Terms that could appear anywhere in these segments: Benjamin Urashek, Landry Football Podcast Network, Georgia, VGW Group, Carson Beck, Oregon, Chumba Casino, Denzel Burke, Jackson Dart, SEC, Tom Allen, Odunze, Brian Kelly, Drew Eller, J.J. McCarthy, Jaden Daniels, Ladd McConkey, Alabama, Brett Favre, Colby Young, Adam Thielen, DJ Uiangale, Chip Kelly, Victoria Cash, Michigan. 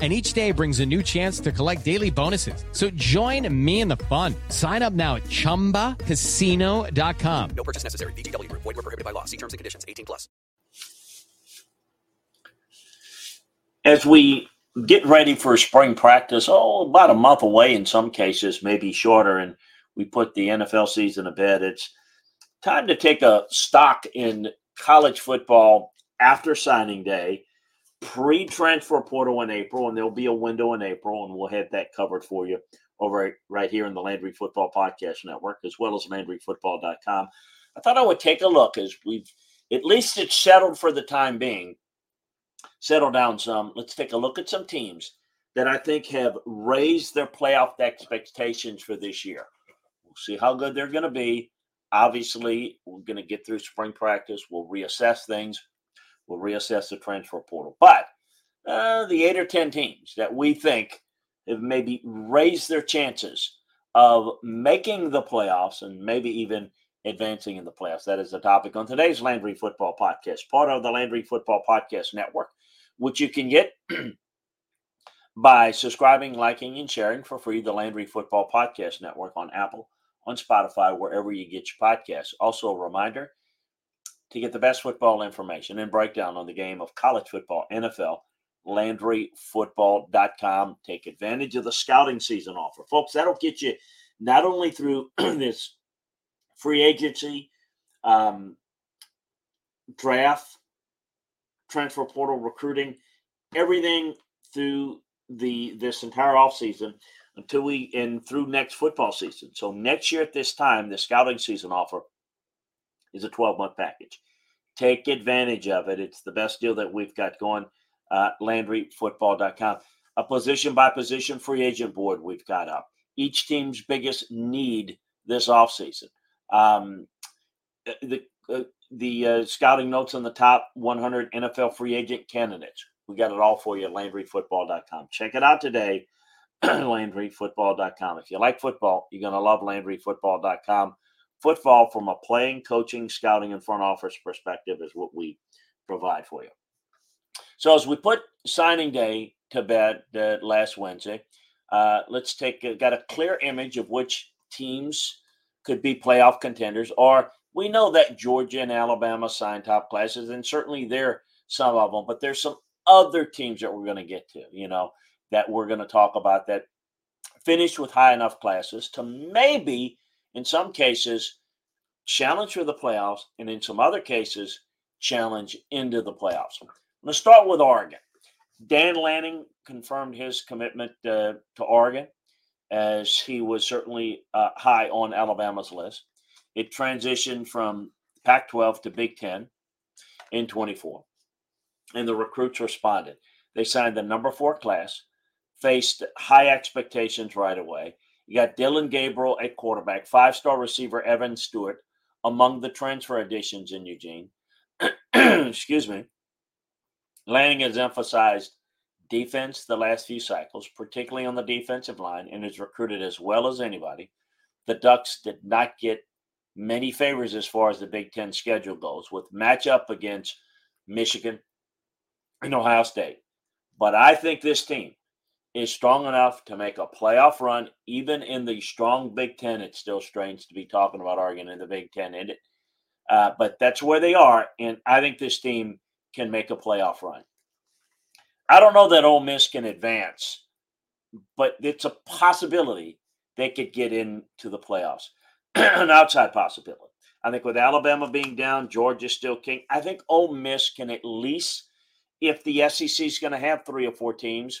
And each day brings a new chance to collect daily bonuses. So join me in the fun. Sign up now at ChumbaCasino.com. No purchase necessary. VGW Group. Void where prohibited by law. See terms and conditions. 18+. As we get ready for spring practice, about a month away in some cases, maybe shorter, and we put the NFL season to bed, it's time to take a stock in college football after signing day, pre-transfer portal in April, and there'll be a window in April, and we'll have that covered for you over right here in the Landry Football Podcast Network, as well as LandryFootball.com. I thought I would take a look as we've, at least it's settled for the time being, settle down some. Let's take a look at some teams that I think have raised their playoff expectations for this year. We'll see how good they're going to be. Obviously, we're going to get through spring practice. We'll reassess things. We'll reassess the transfer portal. But the 8 or 10 teams that we think have maybe raised their chances of making the playoffs and maybe even advancing in the playoffs. That is the topic on today's Landry Football Podcast, part of the Landry Football Podcast Network, which you can get by subscribing, liking, and sharing for free the Landry Football Podcast Network on Apple, on Spotify, wherever you get your podcasts. Also a reminder to get the best football information and breakdown on the game of college football, NFL, LandryFootball.com. Take advantage of the scouting season offer. Folks, that'll get you not only through this free agency, draft, transfer portal, recruiting, everything through this entire offseason until through next football season. So next year at this time, the scouting season offer is a 12-month package. Take advantage of it. It's the best deal that we've got going, LandryFootball.com. A position-by-position free agent board we've got up. Each team's biggest need this offseason. The scouting notes on the top 100 NFL free agent candidates. We got it all for you at LandryFootball.com. Check it out today, LandryFootball.com. If you like football, you're going to love LandryFootball.com. Football from a playing, coaching, scouting, and front office perspective is what we provide for you. So as we put signing day to bed last Wednesday, let's got a clear image of which teams could be playoff contenders, or we know that Georgia and Alabama signed top classes, and certainly they're some of them, but there's some other teams that we're going to get to, that we're going to talk about that finish with high enough classes to maybe, in some cases, challenge for the playoffs, and in some other cases, challenge into the playoffs. I'm going to start with Oregon. Dan Lanning confirmed his commitment to Oregon, as he was certainly high on Alabama's list. It transitioned from Pac-12 to Big Ten in 24, and the recruits responded. They signed the number 4 class, faced high expectations right away. You got Dylan Gabriel at quarterback, 5-star receiver Evan Stewart among the transfer additions in Eugene. Excuse me. Lanning has emphasized defense the last few cycles, particularly on the defensive line, and is recruited as well as anybody. The Ducks did not get many favors as far as the Big Ten schedule goes, with matchup against Michigan and Ohio State. But I think this team is strong enough to make a playoff run. Even in the strong Big Ten, it's still strange to be talking about Oregon in the Big Ten, isn't it? But that's where they are, and I think this team can make a playoff run. I don't know that Ole Miss can advance, but it's a possibility they could get into the playoffs, an outside possibility. I think with Alabama being down, Georgia still king. I think Ole Miss can at least, if the SEC is going to have 3 or 4 teams.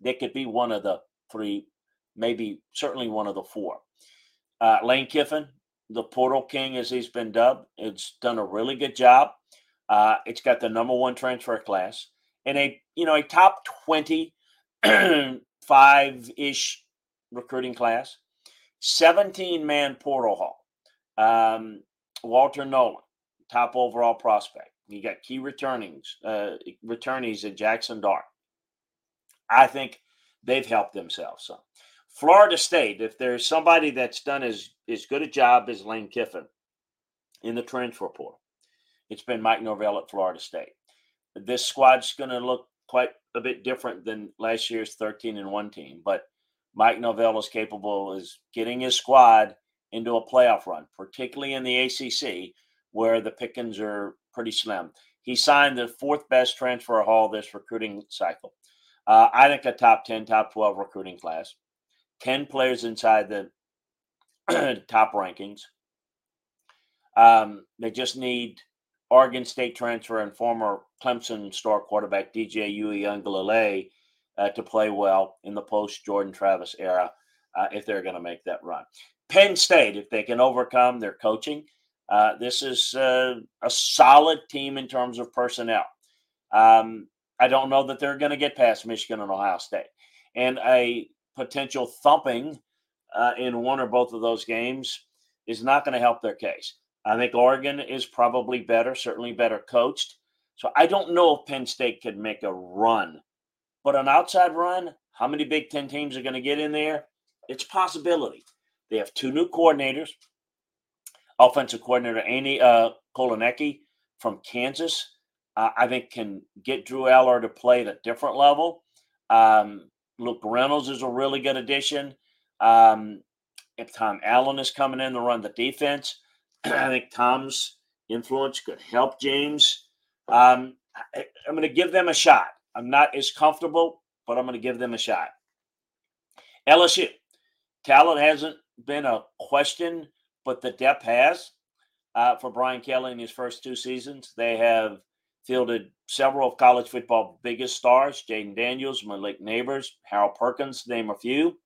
That could be one of the three, maybe certainly one of the four. Lane Kiffin, the portal king, as he's been dubbed, it's done a really good job. It's got the number one transfer class and a top 20, 5-ish recruiting class, 17-man portal haul. Walter Nolan, top overall prospect. You got key returnees at Jackson Dart. I think they've helped themselves some. Florida State, if there's somebody that's done as good a job as Lane Kiffin in the transfer portal, it's been Mike Norvell at Florida State. This squad's going to look quite a bit different than last year's 13-1 team, but Mike Norvell is capable of getting his squad into a playoff run, particularly in the ACC, where the pickings are pretty slim. He signed the fourth best transfer haul this recruiting cycle. I think a top 10, top 12 recruiting class, 10 players inside the top rankings. They just need Oregon State transfer and former Clemson star quarterback DJ Uiangale to play well in the post-Jordan Travis era if they're going to make that run. Penn State, if they can overcome their coaching, this is a solid team in terms of personnel. I don't know that they're going to get past Michigan and Ohio State. And a potential thumping in one or both of those games is not going to help their case. I think Oregon is probably better, certainly better coached. So I don't know if Penn State could make a run. But an outside run, how many Big Ten teams are going to get in there? It's a possibility. They have two new coordinators. Offensive coordinator Andy Kolonecki from Kansas, I think, can get Drew Eller to play at a different level. Luke Reynolds is a really good addition. If Tom Allen is coming in to run the defense, I think Tom's influence could help James. I'm going to give them a shot. I'm not as comfortable, but I'm going to give them a shot. LSU. Talent hasn't been a question, but the depth has. For Brian Kelly in his first two seasons, they have fielded several of college football's biggest stars, Jaden Daniels, Malik Neighbors, Harold Perkins, name a few.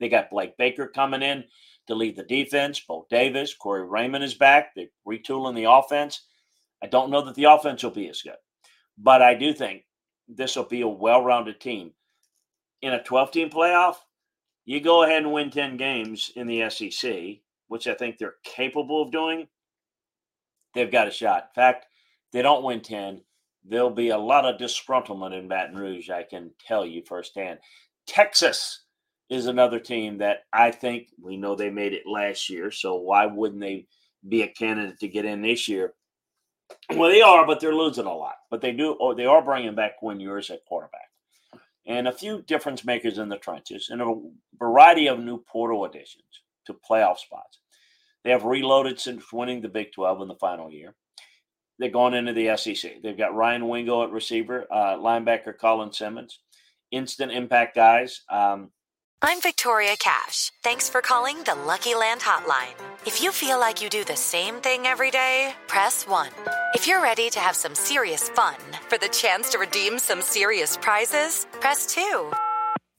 They got Blake Baker coming in to lead the defense, Bo Davis, Corey Raymond is back. They're retooling the offense. I don't know that the offense will be as good, but I do think this will be a well-rounded team. In a 12-team playoff, you go ahead and win 10 games in the SEC, which I think they're capable of doing. They've got a shot. In fact, they don't win 10, there'll be a lot of disgruntlement in Baton Rouge, I can tell you firsthand. Texas is another team that I think, we know they made it last year, so why wouldn't they be a candidate to get in this year? Well, they are, but they're losing a lot. But they are bringing back Quinn Ewers at quarterback. And a few difference makers in the trenches and a variety of new portal additions to playoff spots. They have reloaded since winning the Big 12 in the final year. They're going into the SEC. They've got Ryan Wingo at receiver, linebacker Colin Simmons, instant impact guys. I'm Victoria Cash. Thanks for calling the Lucky Land Hotline. If you feel like you do the same thing every day, press 1. If you're ready to have some serious fun for the chance to redeem some serious prizes, press 2.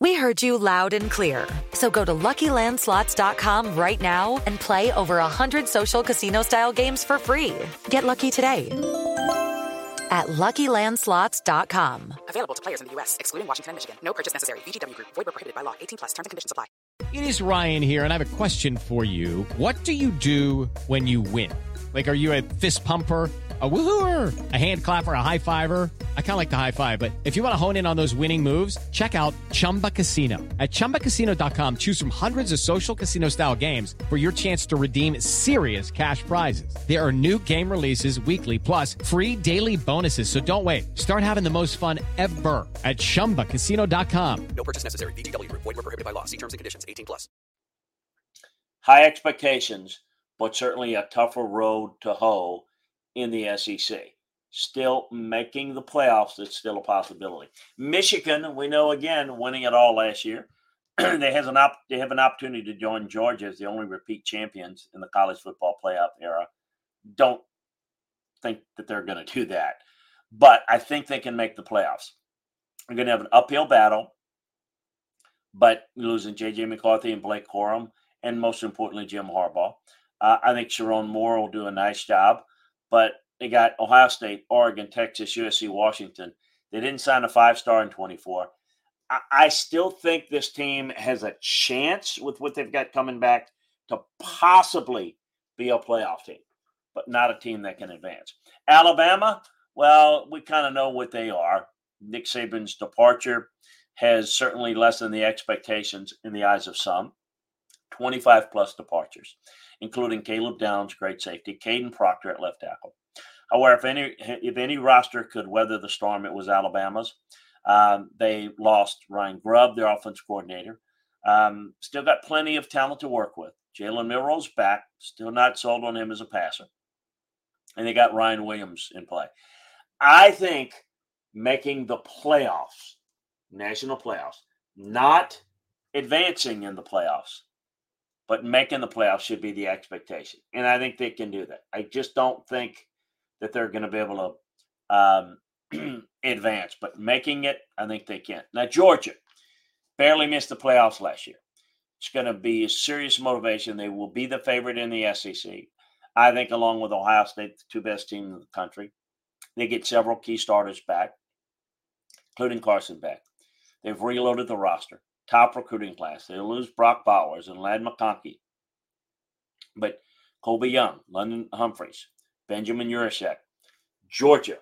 We heard you loud and clear. So go to LuckyLandSlots.com right now and play over 100 social casino-style games for free. Get lucky today at LuckyLandSlots.com. Available to players in the U.S., excluding Washington and Michigan. No purchase necessary. VGW Group. Void where prohibited by law. 18+. Terms and conditions apply. It is Ryan here, and I have a question for you. What do you do when you win? Like, are you a fist pumper? A woohooer, a hand clapper, a high fiver. I kind of like the high five, but if you want to hone in on those winning moves, check out Chumba Casino. At chumbacasino.com, choose from hundreds of social casino style games for your chance to redeem serious cash prizes. There are new game releases weekly, plus free daily bonuses. So don't wait. Start having the most fun ever at chumbacasino.com. No purchase necessary. VGW Group. Void where prohibited by law. See terms and conditions. 18+. High expectations, but certainly a tougher road to hoe in the SEC. Still making the playoffs, it's still a possibility. Michigan, we know, again, winning it all last year. They have an opportunity to join Georgia as the only repeat champions in the college football playoff era. Don't think that they're going to do that. But I think they can make the playoffs. They're going to have an uphill battle, but losing J.J. McCarthy and Blake Corum, and most importantly, Jim Harbaugh. I think Sharon Moore will do a nice job. But they got Ohio State, Oregon, Texas, USC, Washington. They didn't sign a five-star in 24. I still think this team has a chance with what they've got coming back to possibly be a playoff team, but not a team that can advance. Alabama, well, we kind of know what they are. Nick Saban's departure has certainly lessened the expectations in the eyes of some. 25-plus departures, including Caleb Downs, great safety, Caden Proctor at left tackle. However, if any roster could weather the storm, it was Alabama's. They lost Ryan Grubb, their offense coordinator. Still got plenty of talent to work with. Jalen Milroe's back, still not sold on him as a passer. And they got Ryan Williams in play. I think making the playoffs, national playoffs, not advancing in the playoffs, but making the playoffs should be the expectation. And I think they can do that. I just don't think that they're going to be able to advance. But making it, I think they can. Now, Georgia barely missed the playoffs last year. It's going to be a serious motivation. They will be the favorite in the SEC. I think along with Ohio State, the two best teams in the country. They get several key starters back, including Carson Beck. They've reloaded the roster. Top recruiting class. They lose Brock Bowers and Ladd McConkey. But Colby Young, London Humphreys, Benjamin Urashek, Georgia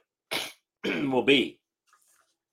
will be.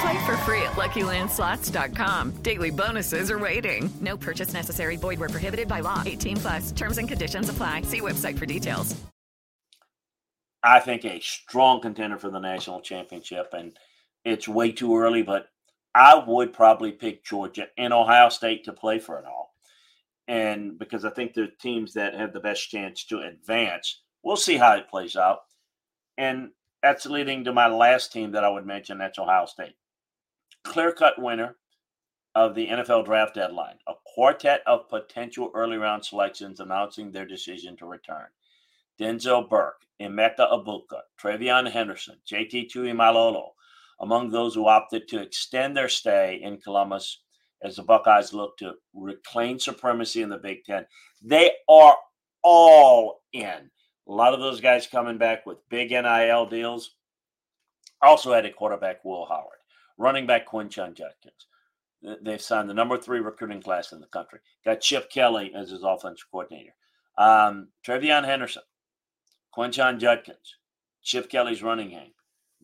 Play for free at LuckyLandSlots.com. Daily bonuses are waiting. No purchase necessary. Void where prohibited by law. 18+. Terms and conditions apply. See website for details. I think a strong contender for the national championship, and it's way too early, but I would probably pick Georgia and Ohio State to play for it all. And because I think they're teams that have the best chance to advance. We'll see how it plays out. And that's leading to my last team that I would mention. That's Ohio State. Clear-cut winner of the NFL draft deadline. A quartet of potential early-round selections announcing their decision to return. Denzel Burke, Emeka Egbuka, TreVeyon Henderson, JT Tuimalolo, among those who opted to extend their stay in Columbus as the Buckeyes look to reclaim supremacy in the Big Ten. They are all in. A lot of those guys coming back with big NIL deals. Also had a quarterback, Will Howard. Running back, Quinchon Judkins. They've signed the number 3 recruiting class in the country. Got Chip Kelly as his offensive coordinator. TreVeyon Henderson, Quinchon Judkins, Chip Kelly's running game.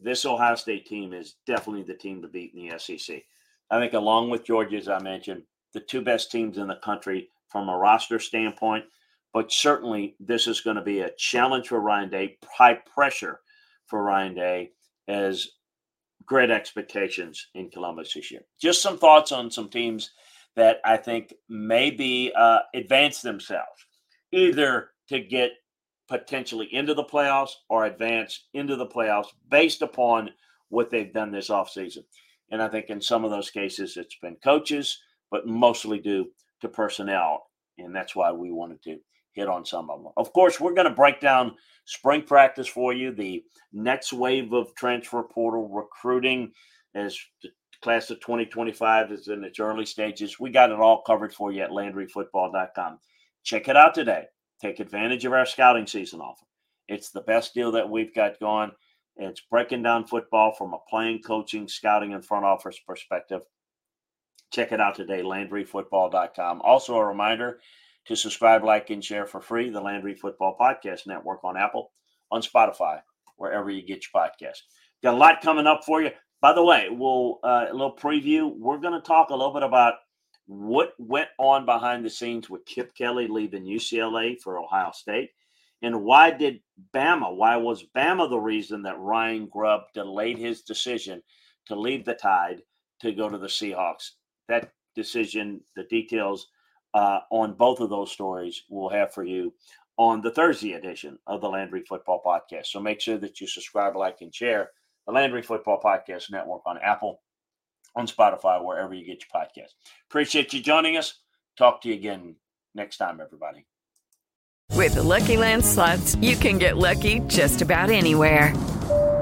This Ohio State team is definitely the team to beat in the SEC. I think along with Georgia, as I mentioned, the two best teams in the country from a roster standpoint. But certainly this is going to be a challenge for Ryan Day, high pressure for Ryan Day. as great expectations in Columbus this year. Just some thoughts on some teams that I think maybe advance themselves, either to get potentially into the playoffs or advance into the playoffs based upon what they've done this offseason. And I think in some of those cases, it's been coaches, but mostly due to personnel. And that's why we wanted to hit on some of them. Of course, we're going to break down spring practice for you, the next wave of transfer portal recruiting as the class of 2025 is in its early stages. We got it all covered for you at LandryFootball.com. Check it out today. Take advantage of our scouting season offer. It's the best deal that we've got going. It's breaking down football from a playing, coaching, scouting, and front office perspective. Check it out today, LandryFootball.com. Also a reminder to subscribe, like, and share for free the Landry Football Podcast Network on Apple, on Spotify, wherever you get your podcast. Got a lot coming up for you. By the way, we'll a little preview. We're going to talk a little bit about what went on behind the scenes with Chip Kelly leaving UCLA for Ohio State, and why was Bama the reason that Ryan Grubb delayed his decision to leave the Tide to go to the Seahawks. That decision, the details on both of those stories we'll have for you on the Thursday edition of the Landry Football Podcast. So make sure that you subscribe, like, and share the Landry Football Podcast Network on Apple, on Spotify, wherever you get your podcast. Appreciate you joining us. Talk to you again next time, everybody. With the Lucky Land Slots, you can get lucky just about anywhere.